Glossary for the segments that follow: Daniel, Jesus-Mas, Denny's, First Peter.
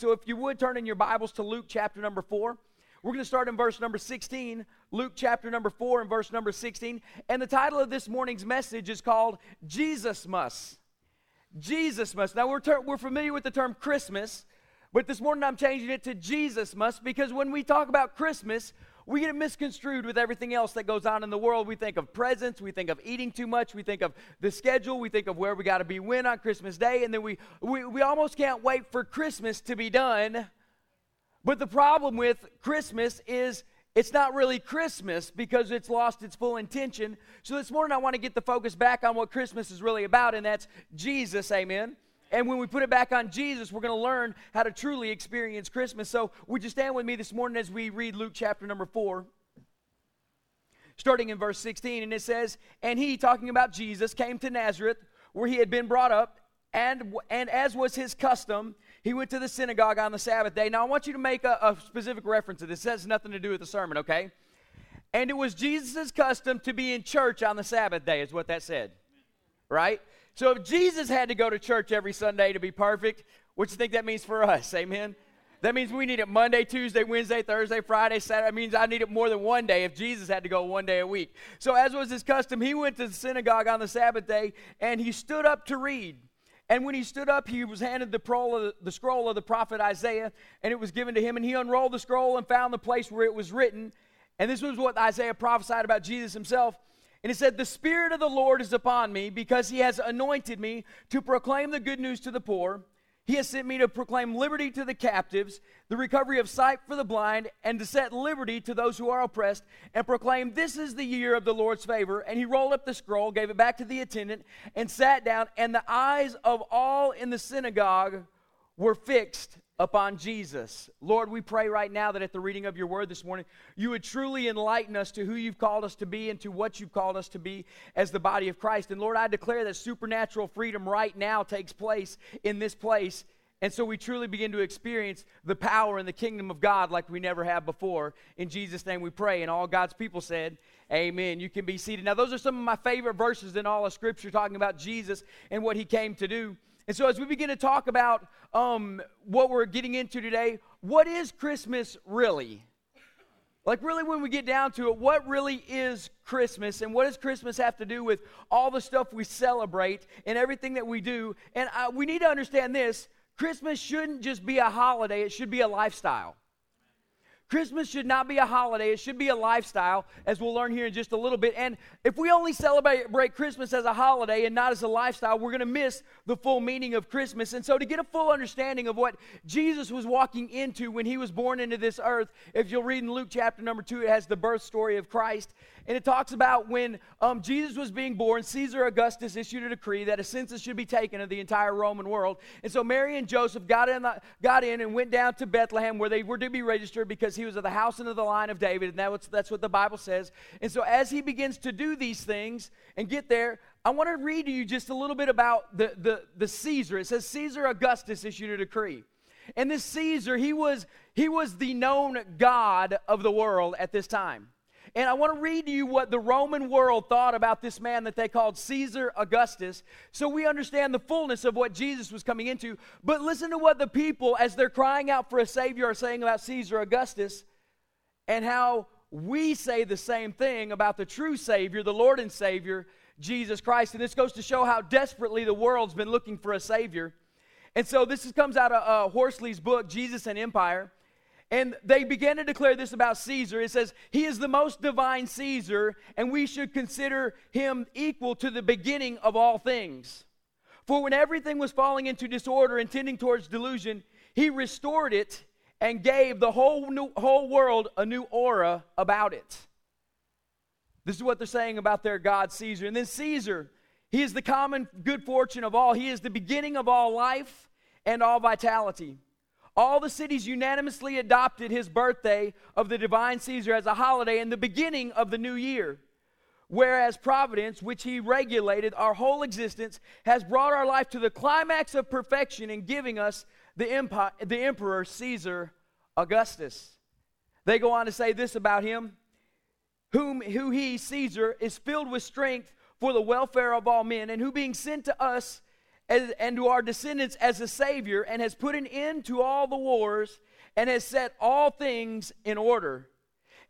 So if you would turn in your Bibles to Luke chapter number 4. We're going to start in verse number 16, Luke chapter number 4 and verse number 16. And the title of this morning's message is called Jesus-Mas. Jesus-Mas. Now we're familiar with the term Christmas, but this morning I'm changing it to Jesus-Mas because when we talk about Christmas, we get it misconstrued with everything else that goes on in the world. We think of presents, we think of eating too much, we think of the schedule, we think of where we got to be when on Christmas Day, and then we almost can't wait for Christmas to be done. But the problem with Christmas is it's not really Christmas because it's lost its full intention. So this morning I want to get the focus back on what Christmas is really about, and that's Jesus, amen. And when we put it back on Jesus, we're going to learn how to truly experience Christmas. So would you stand with me this morning as we read Luke chapter number 4, starting in verse 16, and it says, "And he," talking about Jesus, "came to Nazareth, where he had been brought up, and as was his custom, he went to the synagogue on the Sabbath day." Now I want you to make a specific reference to this. It has nothing to do with the sermon, okay? "And it was Jesus' custom to be in church on the Sabbath day," is what that said, right? So if Jesus had to go to church every Sunday to be perfect, what do you think that means for us? Amen? That means we need it Monday, Tuesday, Wednesday, Thursday, Friday, Saturday. It means I need it more than one day if Jesus had to go one day a week. "So as was his custom, he went to the synagogue on the Sabbath day, and he stood up to read. And when he stood up, he was handed the scroll of the prophet Isaiah, and it was given to him. And he unrolled the scroll and found the place where it was written." And this was what Isaiah prophesied about Jesus himself. And it said, "The Spirit of the Lord is upon me, because he has anointed me to proclaim the good news to the poor. He has sent me to proclaim liberty to the captives, the recovery of sight for the blind, and to set liberty to those who are oppressed, and proclaim this is the year of the Lord's favor." And he rolled up the scroll, gave it back to the attendant, and sat down. And the eyes of all in the synagogue were fixed upon Jesus. Lord, we pray right now that at the reading of your word this morning, you would truly enlighten us to who you've called us to be and to what you've called us to be as the body of Christ. And Lord, I declare that supernatural freedom right now takes place in this place. And so we truly begin to experience the power and the kingdom of God like we never have before. In Jesus' name we pray. And all God's people said, amen. You can be seated. Now, those are some of my favorite verses in all of Scripture talking about Jesus and what he came to do. And so as we begin to talk about what we're getting into today, what is Christmas really? Like really when we get down to it, what really is Christmas? And what does Christmas have to do with all the stuff we celebrate and everything that we do? And we need to understand this. Christmas shouldn't just be a holiday. It should be a lifestyle. Christmas should not be a holiday. It should be a lifestyle, as we'll learn here in just a little bit. And if we only celebrate Christmas as a holiday and not as a lifestyle, we're going to miss the full meaning of Christmas. And so to get a full understanding of what Jesus was walking into when he was born into this earth, if you'll read in Luke chapter number 2, it has the birth story of Christ. And it talks about when Jesus was being born, Caesar Augustus issued a decree that a census should be taken of the entire Roman world. And so Mary and Joseph got in and went down to Bethlehem where they were to be registered because he was of the house and of the line of David, and that's what the Bible says. And so as he begins to do these things and get there, I want to read to you just a little bit about the Caesar. It says Caesar Augustus issued a decree. And this Caesar, he was the known god of the world at this time. And I want to read to you what the Roman world thought about this man that they called Caesar Augustus, so we understand the fullness of what Jesus was coming into. But listen to what the people, as they're crying out for a Savior, are saying about Caesar Augustus, and how we say the same thing about the true Savior, the Lord and Savior, Jesus Christ. And this goes to show how desperately the world's been looking for a Savior. And so this comes out of Horsley's book, Jesus and Empire. And they began to declare this about Caesar. It says, "He is the most divine Caesar, and we should consider him equal to the beginning of all things. For when everything was falling into disorder and tending towards delusion, he restored it and gave the whole world a new aura about it." This is what they're saying about their god Caesar. And then Caesar, he is the common good fortune of all. He is the beginning of all life and all vitality. All the cities unanimously adopted his birthday of the divine Caesar as a holiday and the beginning of the new year. Whereas providence, which he regulated our whole existence, has brought our life to the climax of perfection in giving us the emperor Caesar Augustus. They go on to say this about him, who he, Caesar, is filled with strength for the welfare of all men, and who being sent to us and to our descendants as a Savior, and has put an end to all the wars, and has set all things in order.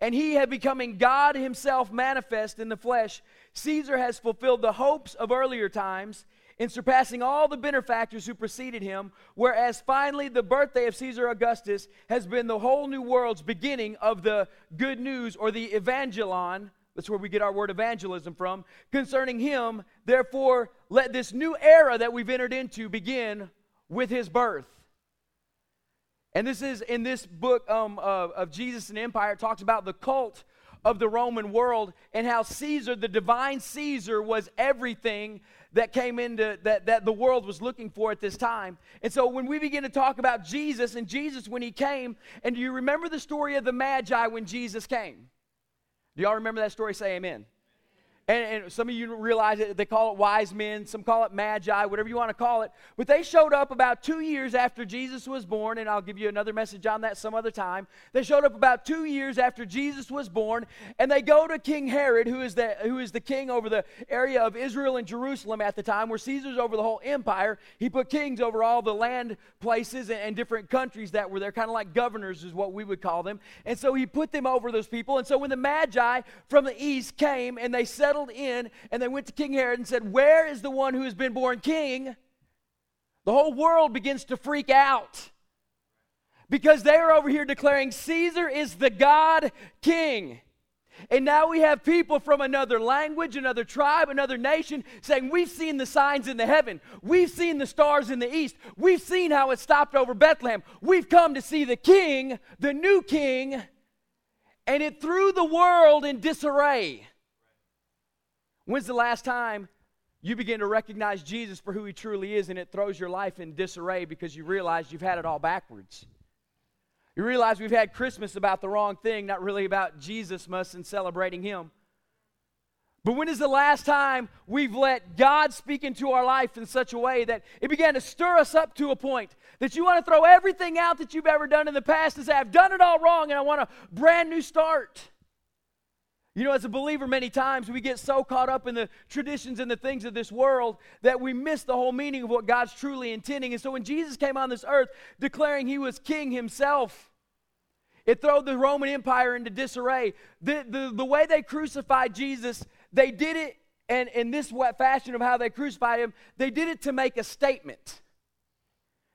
And he, had becoming God himself manifest in the flesh, Caesar has fulfilled the hopes of earlier times in surpassing all the benefactors who preceded him, whereas finally the birthday of Caesar Augustus has been the whole new world's beginning of the good news, or the evangelon. That's where we get our word evangelism from. Concerning him, therefore, let this new era that we've entered into begin with his birth. And this is in this book of Jesus and Empire. It talks about the cult of the Roman world and how Caesar, the divine Caesar, was everything that came into that the world was looking for at this time. And so when we begin to talk about Jesus and Jesus when he came, and do you remember the story of the Magi when Jesus came? Do y'all remember that story? Say amen. And some of you realize it, they call it wise men, some call it magi, whatever you want to call it. But they showed up about 2 years after Jesus was born, and I'll give you another message on that some other time. They showed up about 2 years after Jesus was born, and they go to King Herod, who is the king over the area of Israel and Jerusalem at the time, where Caesar's over the whole empire. He put kings over all the land places and different countries that were there, kind of like governors is what we would call them. And so he put them over those people. And so when the Magi from the east came and they settled in, and they went to King Herod and said, "Where is the one who has been born king?" The whole world begins to freak out, because they are over here declaring Caesar is the God King. And now we have people from another language, another tribe, another nation saying, "We've seen the signs in the heaven. We've seen the stars in the east. We've seen how it stopped over Bethlehem. We've come to see the King, the new King." And it threw the world in disarray. When's the last time you begin to recognize Jesus for who he truly is, and it throws your life in disarray because you realize you've had it all backwards? You realize we've had Christmas about the wrong thing, not really about Jesus-Mas and celebrating him. But when is the last time we've let God speak into our life in such a way that it began to stir us up to a point that you want to throw everything out that you've ever done in the past and say, "I've done it all wrong, and I want a brand new start"? You know, as a believer, many times we get so caught up in the traditions and the things of this world that we miss the whole meaning of what God's truly intending. And so when Jesus came on this earth declaring he was king himself, it threw the Roman Empire into disarray. The way they crucified Jesus, they did it, and in this fashion of how they crucified him, they did it to make a statement.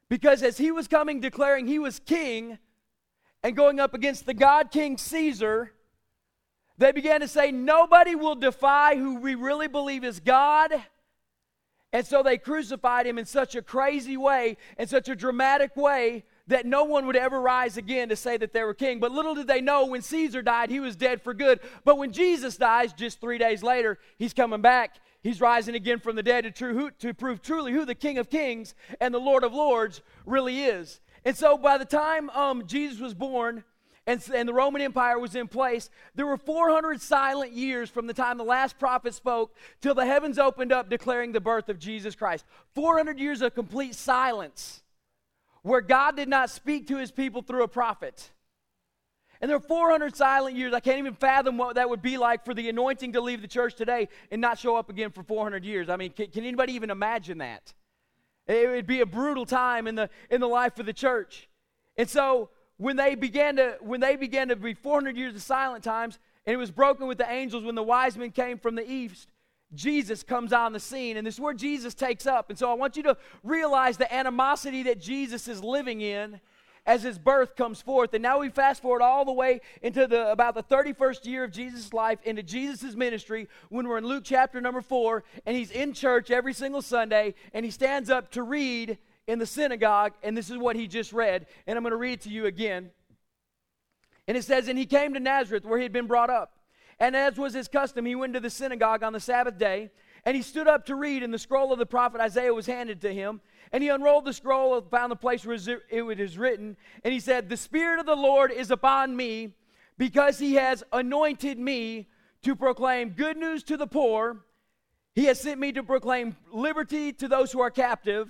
Because as he was coming declaring he was king and going up against the God King Caesar, they began to say, nobody will defy who we really believe is God. And so they crucified him in such a crazy way, in such a dramatic way, that no one would ever rise again to say that they were king. But little did they know, when Caesar died, he was dead for good. But when Jesus dies, just 3 days later, he's coming back. He's rising again from the dead to prove truly who the King of Kings and the Lord of Lords really is. And so by the time Jesus was born, and the Roman Empire was in place, there were 400 silent years from the time the last prophet spoke till the heavens opened up declaring the birth of Jesus Christ. 400 years of complete silence where God did not speak to his people through a prophet. And there were 400 silent years. I can't even fathom what that would be like for the anointing to leave the church today and not show up again for 400 years. I mean, can anybody even imagine that? It would be a brutal time in the life of the church. And so when they began to be 400 years of silent times, and it was broken with the angels when the wise men came from the east, Jesus comes on the scene, and this is where Jesus takes up. And so I want you to realize the animosity that Jesus is living in as his birth comes forth. And now we fast forward all the way into about the 31st year of Jesus' life, into Jesus' ministry, when we're in Luke chapter number 4, and he's in church every single Sunday, and he stands up to read in the synagogue, and this is what he just read, and I'm going to read it to you again. And it says, "And he came to Nazareth, where he had been brought up. And as was his custom, he went to the synagogue on the Sabbath day, and he stood up to read, and the scroll of the prophet Isaiah was handed to him. And he unrolled the scroll and found the place where it is written. And he said, 'The Spirit of the Lord is upon me, because he has anointed me to proclaim good news to the poor. He has sent me to proclaim liberty to those who are captive,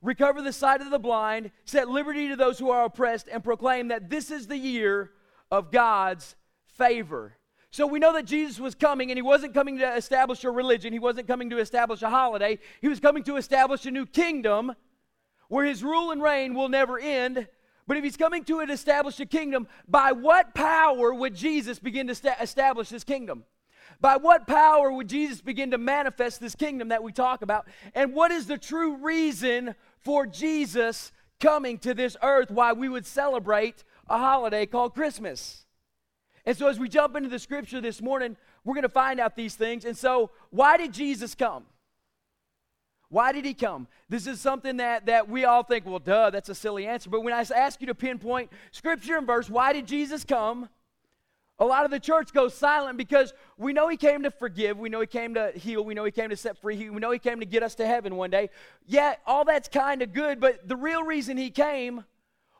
recover the sight of the blind, set liberty to those who are oppressed, and proclaim that this is the year of God's favor.'" So we know that Jesus was coming, and he wasn't coming to establish a religion. He wasn't coming to establish a holiday. He was coming to establish a new kingdom where his rule and reign will never end. But if he's coming to establish a kingdom, by what power would Jesus begin to establish this kingdom? By what power would Jesus begin to manifest this kingdom that we talk about? And what is the true reason for Jesus coming to this earth, why we would celebrate a holiday called Christmas? And so as we jump into the scripture this morning, we're going to find out these things. And so why did Jesus come? Why did he come? This is something that we all think, well, duh, that's a silly answer. But when I ask you to pinpoint scripture and verse, why did Jesus come? A lot of the church goes silent because we know he came to forgive. We know he came to heal. We know he came to set free. We know he came to get us to heaven one day. Yeah, all that's kind of good, but the real reason he came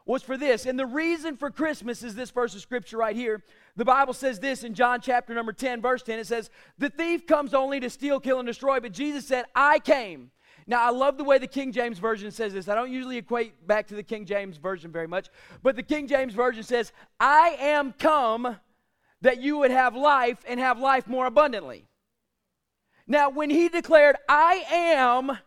was for this. And the reason for Christmas is this verse of scripture right here. The Bible says this in John chapter number 10, verse 10. It says, "The thief comes only to steal, kill, and destroy, but Jesus said, I came." Now, I love the way the King James Version says this. I don't usually equate back to the King James Version very much, but the King James Version says, "I am come that you would have life and have life more abundantly." Now, when he declared, "I am,"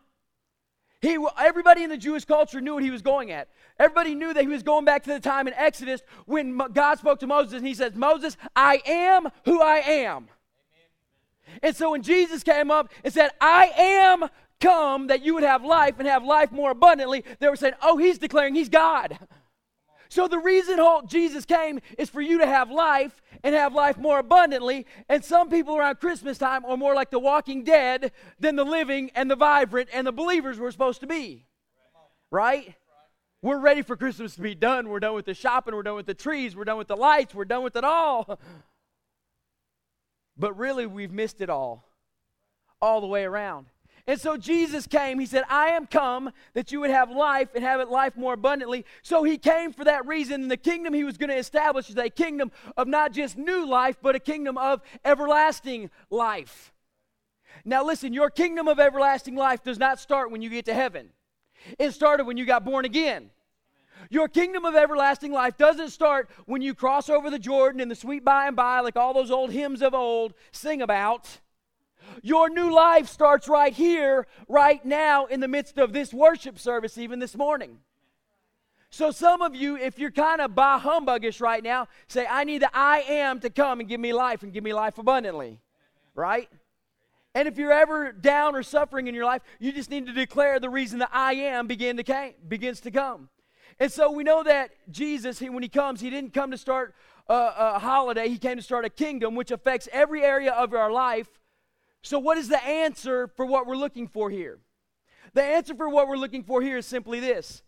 everybody in the Jewish culture knew what he was going at. Everybody knew that he was going back to the time in Exodus when God spoke to Moses and he says, "Moses, I am who I am." Amen. And so when Jesus came up and said, "I am come that you would have life and have life more abundantly," they were saying, "Oh, he's declaring he's God." So the reason Jesus came is for you to have life and have life more abundantly. And some people around Christmas time are more like the walking dead than the living and the vibrant and the believers we're supposed to be. Right? We're ready for Christmas to be done. We're done with the shopping. We're done with the trees. We're done with the lights. We're done with it all. But really, we've missed it all the way around. And so Jesus came. He said, "I am come that you would have life and have it life more abundantly." So he came for that reason. And the kingdom he was going to establish is a kingdom of not just new life, but a kingdom of everlasting life. Now listen, your kingdom of everlasting life does not start when you get to heaven. It started when you got born again. Your kingdom of everlasting life doesn't start when you cross over the Jordan in the sweet by and by, like all those old hymns of old sing about. Your new life starts right here, right now, in the midst of this worship service, even this morning. So some of you, if you're kind of bah humbuggish right now, say, "I need the I am to come and give me life and give me life abundantly." Right? And if you're ever down or suffering in your life, you just need to declare the reason the I am begins to come. And so we know that Jesus, when he comes, he didn't come to start a holiday. He came to start a kingdom which affects every area of our life. So what is the answer for what we're looking for here? The answer for what we're looking for here is simply this.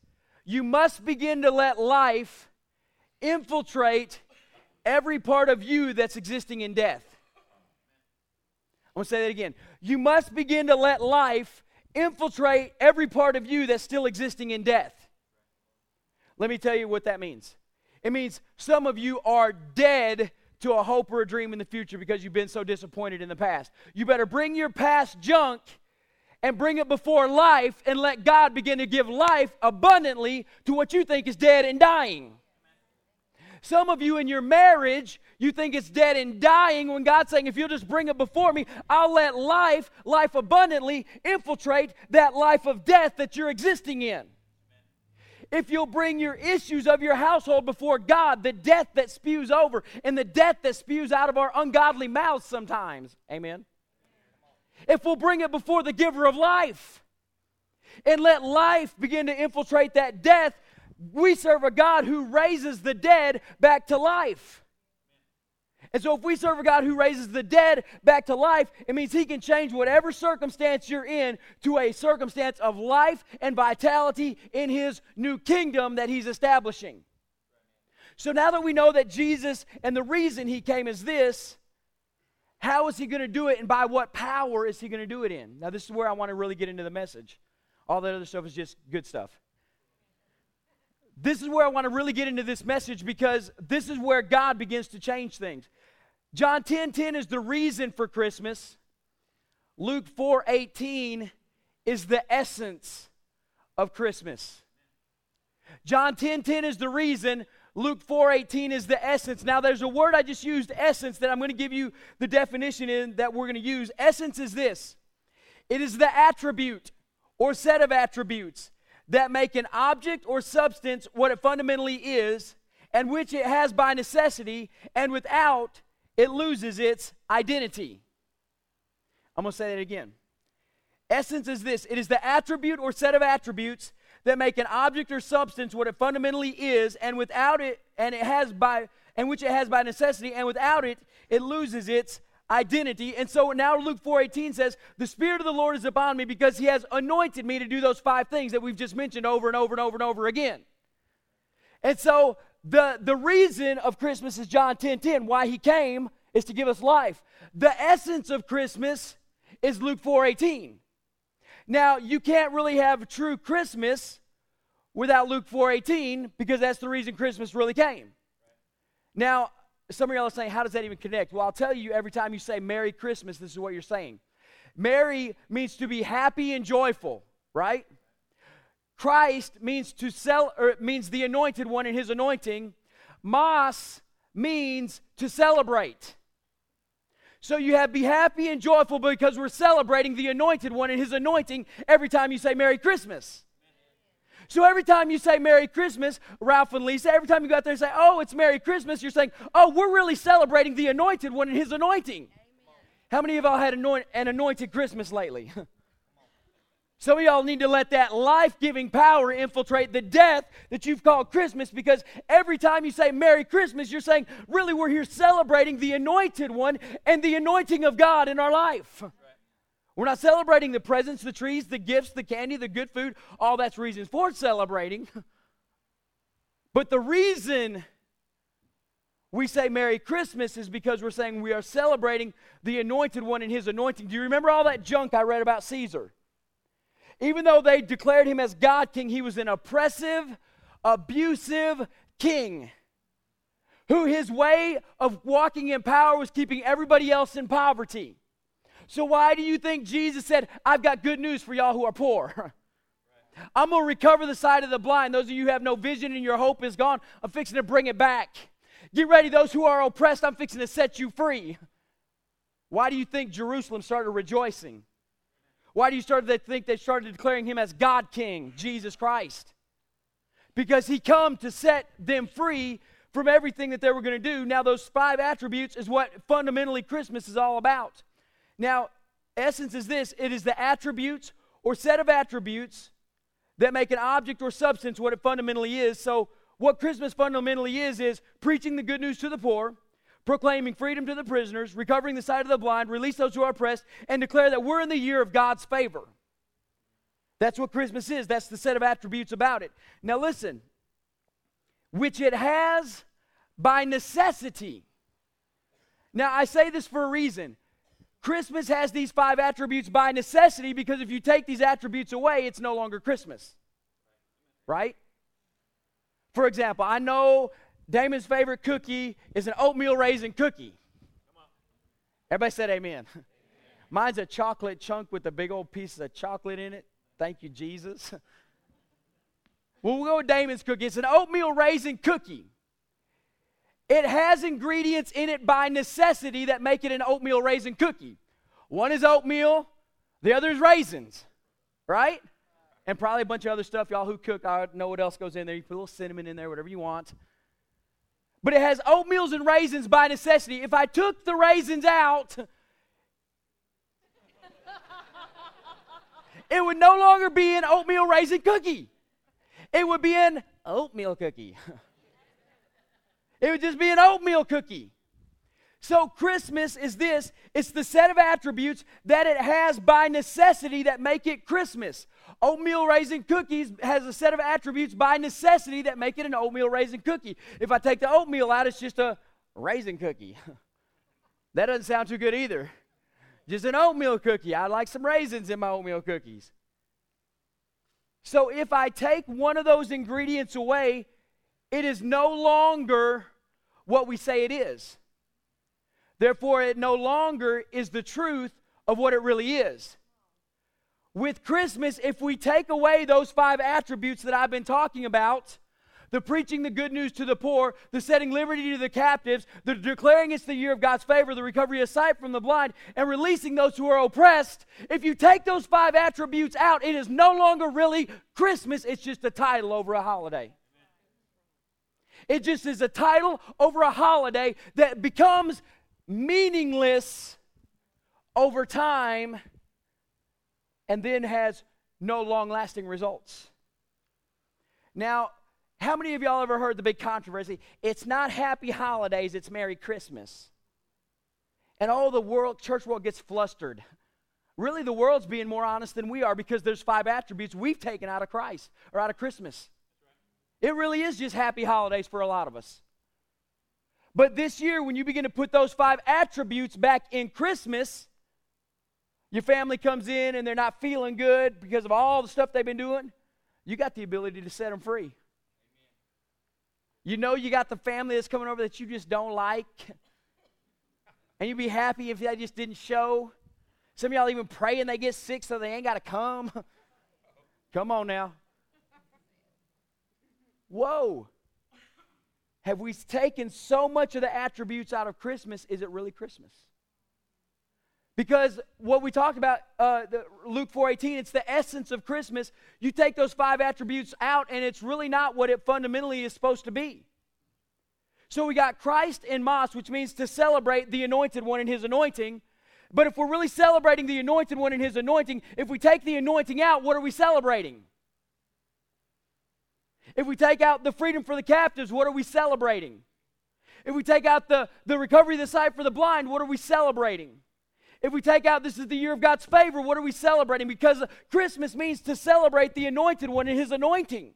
You must begin to let life infiltrate every part of you that's existing in death. I'm going to say that again. You must begin to let life infiltrate every part of you that's still existing in death. Let me tell you what that means. It means some of you are dead to a hope or a dream in the future because you've been so disappointed in the past. You better bring your past junk and bring it before life and let God begin to give life abundantly to what you think is dead and dying. Some of you in your marriage, you think it's dead and dying when God's saying, "If you'll just bring it before me, I'll let life abundantly infiltrate that life of death that you're existing in." If you'll bring your issues of your household before God, the death that spews over and the death that spews out of our ungodly mouths sometimes. Amen. If we'll bring it before the giver of life and let life begin to infiltrate that death, we serve a God who raises the dead back to life. And so if we serve a God who raises the dead back to life, it means he can change whatever circumstance you're in to a circumstance of life and vitality in his new kingdom that he's establishing. So now that we know that Jesus and the reason he came is this, how is he going to do it and by what power is he going to do it in? Now this is where I want to really get into the message. All that other stuff is just good stuff. This is where I want to really get into this message because this is where God begins to change things. John 10:10 is the reason for Christmas. Luke 4:18 is the essence of Christmas. John 10:10 is the reason. Luke 4:18 is the essence. Now there's a word I just used, essence, that I'm going to give you the definition in that we're going to use. Essence is this. It is the attribute or set of attributes that make an object or substance what it fundamentally is, and which it has by necessity, and without it loses its identity. I'm going to say that again. Essence is this. It is the attribute or set of attributes that make an object or substance what it fundamentally is, and without it, and it has by, and which it has by necessity, and without it, it loses its identity. And so now Luke 4:18 says, the Spirit of the Lord is upon me because he has anointed me to do those five things that we've just mentioned over and over and over and over again. And so the reason of Christmas is John 10:10. Why he came is to give us life. The essence of Christmas is Luke 4:18. Now, you can't really have true Christmas without Luke 4:18, because that's the reason Christmas really came. Now, some of y'all are saying, how does that even connect? Well, I'll tell you, every time you say Merry Christmas, this is what you're saying. Merry means to be happy and joyful, right? Christ means to sell, or it means the anointed one and his anointing. Mas means to celebrate. So you have be happy and joyful because we're celebrating the anointed one and his anointing every time you say Merry Christmas. Amen. So every time you say Merry Christmas, Ralph and Lisa, every time you go out there and say, oh, it's Merry Christmas, you're saying, oh, we're really celebrating the anointed one and his anointing. Amen. How many of y'all had an anointed Christmas lately? Some of y'all need to let that life-giving power infiltrate the death that you've called Christmas, because every time you say Merry Christmas, you're saying, really, we're here celebrating the anointed one and the anointing of God in our life. Right. We're not celebrating the presents, the trees, the gifts, the candy, the good food. All that's reasons for celebrating. But the reason we say Merry Christmas is because we're saying we are celebrating the anointed one and his anointing. Do you remember all that junk I read about Caesar? Even though they declared him as God king, he was an oppressive, abusive king who his way of walking in power was keeping everybody else in poverty. So why do you think Jesus said, I've got good news for y'all who are poor? I'm going to recover the sight of the blind. Those of you who have no vision and your hope is gone, I'm fixing to bring it back. Get ready, those who are oppressed, I'm fixing to set you free. Why do you think Jerusalem started rejoicing? Why do you start to think they started declaring him as God King, Jesus Christ? Because he come to set them free from everything that they were going to do. Now those five attributes is what fundamentally Christmas is all about. Now, essence is this. It is the attributes or set of attributes that make an object or substance what it fundamentally is. So what Christmas fundamentally is preaching the good news to the poor, proclaiming freedom to the prisoners, recovering the sight of the blind, release those who are oppressed, and declare that we're in the year of God's favor. That's what Christmas is. That's the set of attributes about it. Now listen, which it has by necessity. Now I say this for a reason. Christmas has these five attributes by necessity because if you take these attributes away, it's no longer Christmas. Right? For example, I know Damon's favorite cookie is an oatmeal raisin cookie. Everybody said amen. Amen. Mine's a chocolate chunk with a big old piece of chocolate in it. Thank you, Jesus. Well, we'll go with Damon's cookie. It's an oatmeal raisin cookie. It has ingredients in it by necessity that make it an oatmeal raisin cookie. One is oatmeal, the other is raisins, right? And probably a bunch of other stuff. Y'all who cook, I know what else goes in there. You put a little cinnamon in there, whatever you want. But it has oatmeals and raisins by necessity. If I took the raisins out, it would no longer be an oatmeal raisin cookie. It would be an oatmeal cookie. It would just be an oatmeal cookie. So Christmas is this. It's the set of attributes that it has by necessity that make it Christmas. Oatmeal raisin cookies has a set of attributes by necessity that make it an oatmeal raisin cookie. If I take the oatmeal out, it's just a raisin cookie. That doesn't sound too good either. Just an oatmeal cookie. I like some raisins in my oatmeal cookies. So if I take one of those ingredients away, it is no longer what we say it is. Therefore, it no longer is the truth of what it really is. With Christmas, if we take away those five attributes that I've been talking about, the preaching the good news to the poor, the setting liberty to the captives, the declaring it's the year of God's favor, the recovery of sight from the blind, and releasing those who are oppressed. If you take those 5 attributes out, it is no longer really Christmas. It's just a title over a holiday. It just is a title over a holiday that becomes meaningless over time and then has no long-lasting results. Now, how many of y'all ever heard the big controversy? It's not happy holidays, it's Merry Christmas. And all the world, church world gets flustered. Really, the world's being more honest than we are because there's 5 attributes we've taken out of Christ or out of Christmas. It really is just happy holidays for a lot of us. But this year, when you begin to put those 5 attributes back in Christmas, your family comes in and they're not feeling good because of all the stuff they've been doing. You got the ability to set them free. Amen. You know you got the family that's coming over that you just don't like. And you'd be happy if they just didn't show. Some of y'all even pray and they get sick so they ain't got to come. Come on now. Whoa. Have we taken so much of the attributes out of Christmas? Is it really Christmas? Because what we talked about, Luke 4:18, it's the essence of Christmas. You take those 5 attributes out, and it's really not what it fundamentally is supposed to be. So we got Christ and Mas, which means to celebrate the Anointed One and His anointing. But if we're really celebrating the Anointed One and His anointing, if we take the anointing out, what are we celebrating? If we take out the freedom for the captives, what are we celebrating? If we take out the recovery of the sight for the blind, what are we celebrating? If we take out this is the year of God's favor, what are we celebrating? Because Christmas means to celebrate the Anointed One and His anointing. Right.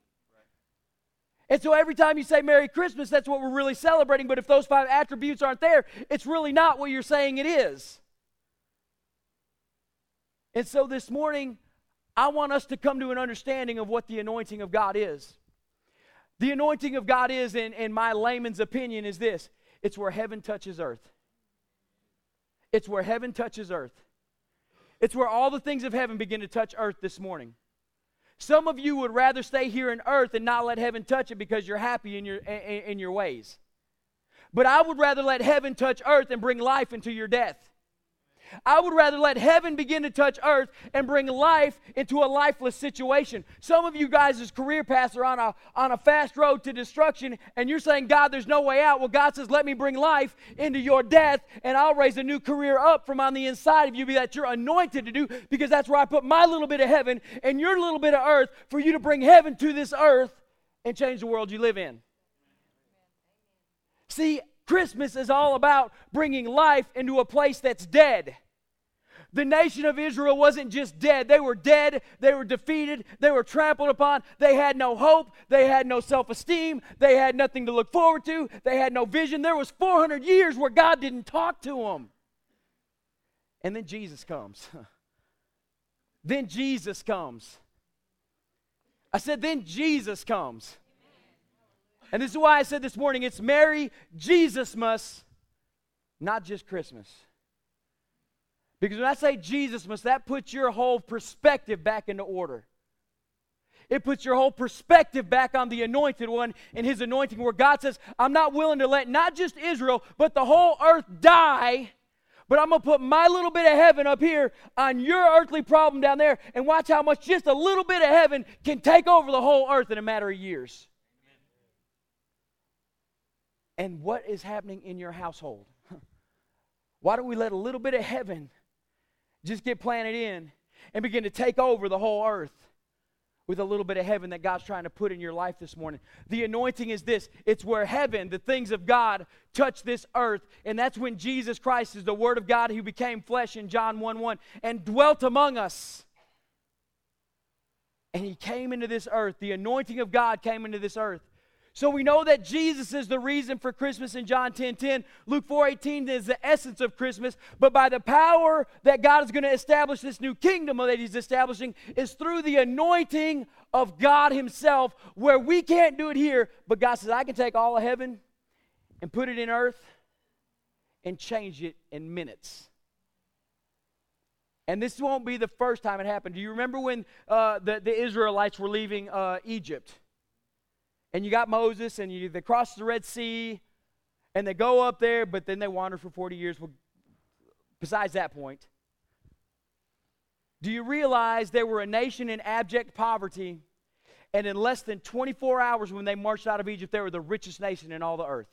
And so every time you say Merry Christmas, that's what we're really celebrating. But if those 5 attributes aren't there, it's really not what you're saying it is. And so this morning, I want us to come to an understanding of what the anointing of God is. The anointing of God is, in my layman's opinion, is this. It's where heaven touches earth. It's where heaven touches earth. It's where all the things of heaven begin to touch earth this morning. Some of you would rather stay here in earth and not let heaven touch it because you're happy in your ways. But I would rather let heaven touch earth and bring life into your death. I would rather let heaven begin to touch earth and bring life into a lifeless situation. Some of you guys' career paths are on a fast road to destruction, and you're saying, God, there's no way out. Well, God says, let me bring life into your death, and I'll raise a new career up from on the inside of you that you're anointed to do, because that's where I put my little bit of heaven and your little bit of earth for you to bring heaven to this earth and change the world you live in. See, Christmas is all about bringing life into a place that's dead. The nation of Israel wasn't just dead, they were defeated, they were trampled upon, they had no hope, they had no self-esteem, they had nothing to look forward to, they had no vision. There was 400 years where God didn't talk to them. And then Jesus comes. Then Jesus comes. I said, then Jesus comes. And this is why I said this morning, it's Merry Jesus-Mas, not just Christmas. Because when I say Jesus-Mas, that puts your whole perspective back into order. It puts your whole perspective back on the Anointed One and His anointing, where God says, I'm not willing to let not just Israel, but the whole earth die, but I'm going to put my little bit of heaven up here on your earthly problem down there, and watch how much just a little bit of heaven can take over the whole earth in a matter of years. And what is happening in your household? Why don't we let a little bit of heaven just get planted in and begin to take over the whole earth with a little bit of heaven that God's trying to put in your life this morning? The anointing is this. It's where heaven, the things of God, touch this earth. And that's when Jesus Christ is the Word of God who became flesh in John 1:1 and dwelt among us. And He came into this earth. The anointing of God came into this earth. So we know that Jesus is the reason for Christmas in John 10:10. Luke 4:18 is the essence of Christmas. But by the power that God is going to establish this new kingdom that He's establishing is through the anointing of God Himself, where we can't do it here. But God says, I can take all of heaven and put it in earth and change it in minutes. And this won't be the first time it happened. Do you remember when the Israelites were leaving Egypt? and you got Moses, and they cross the Red Sea, and they go up there, but then they wander for 40 years. Well, besides that point, do you realize they were a nation in abject poverty, and in less than 24 hours when they marched out of Egypt, they were the richest nation in all the earth?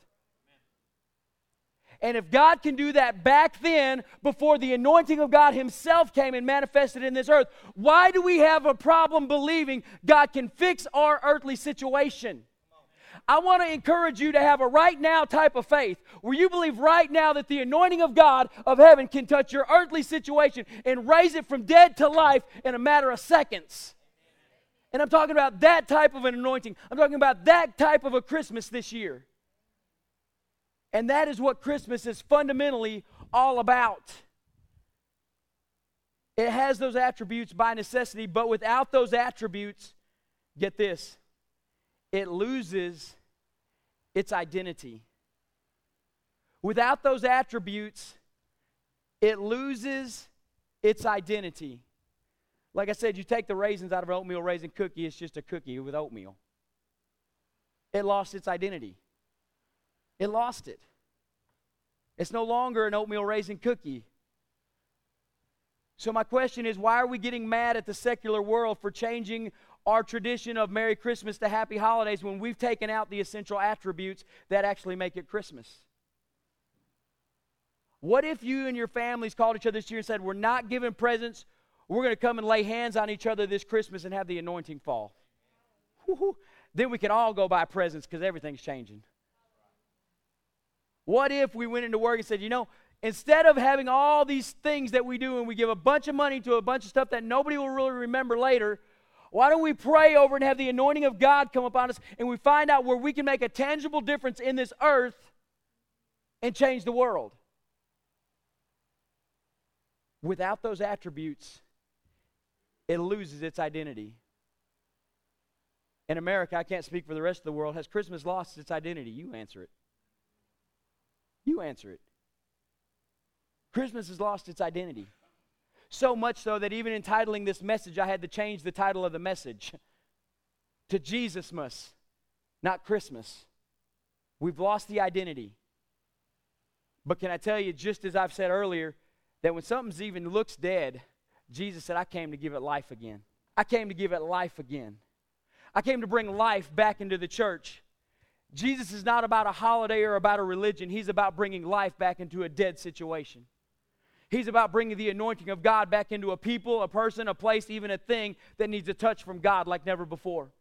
And if God can do that back then, before the anointing of God himself came and manifested in this earth, why do we have a problem believing God can fix our earthly situation? I want to encourage you to have a right now type of faith, where you believe right now that the anointing of God of heaven can touch your earthly situation and raise it from dead to life in a matter of seconds. And I'm talking about that type of an anointing. I'm talking about that type of a Christmas this year. And that is what Christmas is fundamentally all about. It has those attributes by necessity, but without those attributes, get this, it loses its identity. Without those attributes, it loses its identity. Like I said, you take the raisins out of an oatmeal raisin cookie, it's just a cookie with oatmeal. It lost its identity. It lost it. It's no longer an oatmeal raisin cookie. So my question is, why are we getting mad at the secular world for changing our tradition of Merry Christmas to Happy Holidays when we've taken out the essential attributes that actually make it Christmas? What if you and your families called each other this year and said, we're not giving presents, we're going to come and lay hands on each other this Christmas and have the anointing fall? Woo-hoo. Then we can all go buy presents because everything's changing. What if we went into work and said, you know, instead of having all these things that we do and we give a bunch of money to a bunch of stuff that nobody will really remember later, why don't we pray over and have the anointing of God come upon us and we find out where we can make a tangible difference in this earth and change the world? Without those attributes, it loses its identity. In America, I can't speak for the rest of the world, has Christmas lost its identity? You answer it. You answer it. Christmas has lost its identity. So much so that even in titling this message, I had to change the title of the message to Jesus-Mas, not Christmas. We've lost the identity. But can I tell you, just as I've said earlier, that when something's even looks dead, Jesus said, I came to give it life again. I came to give it life again. I came to bring life back into the church. Jesus is not about a holiday or about a religion. He's about bringing life back into a dead situation. He's about bringing the anointing of God back into a people, a person, a place, even a thing that needs a touch from God like never before.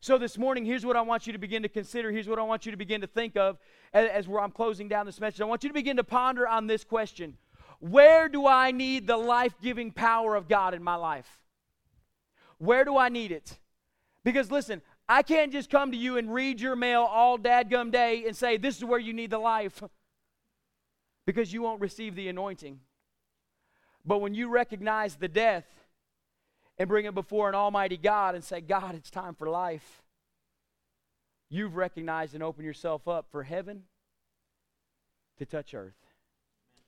So this morning, here's what I want you to begin to consider. Here's what I want you to begin to think of as I'm closing down this message. I want you to begin to ponder on this question. Where do I need the life-giving power of God in my life? Where do I need it? Because listen, I can't just come to you and read your mail all dadgum day and say, this is where you need the life, because you won't receive the anointing. But when you recognize the death and bring it before an almighty God and say, God, it's time for life, you've recognized and opened yourself up for heaven to touch earth.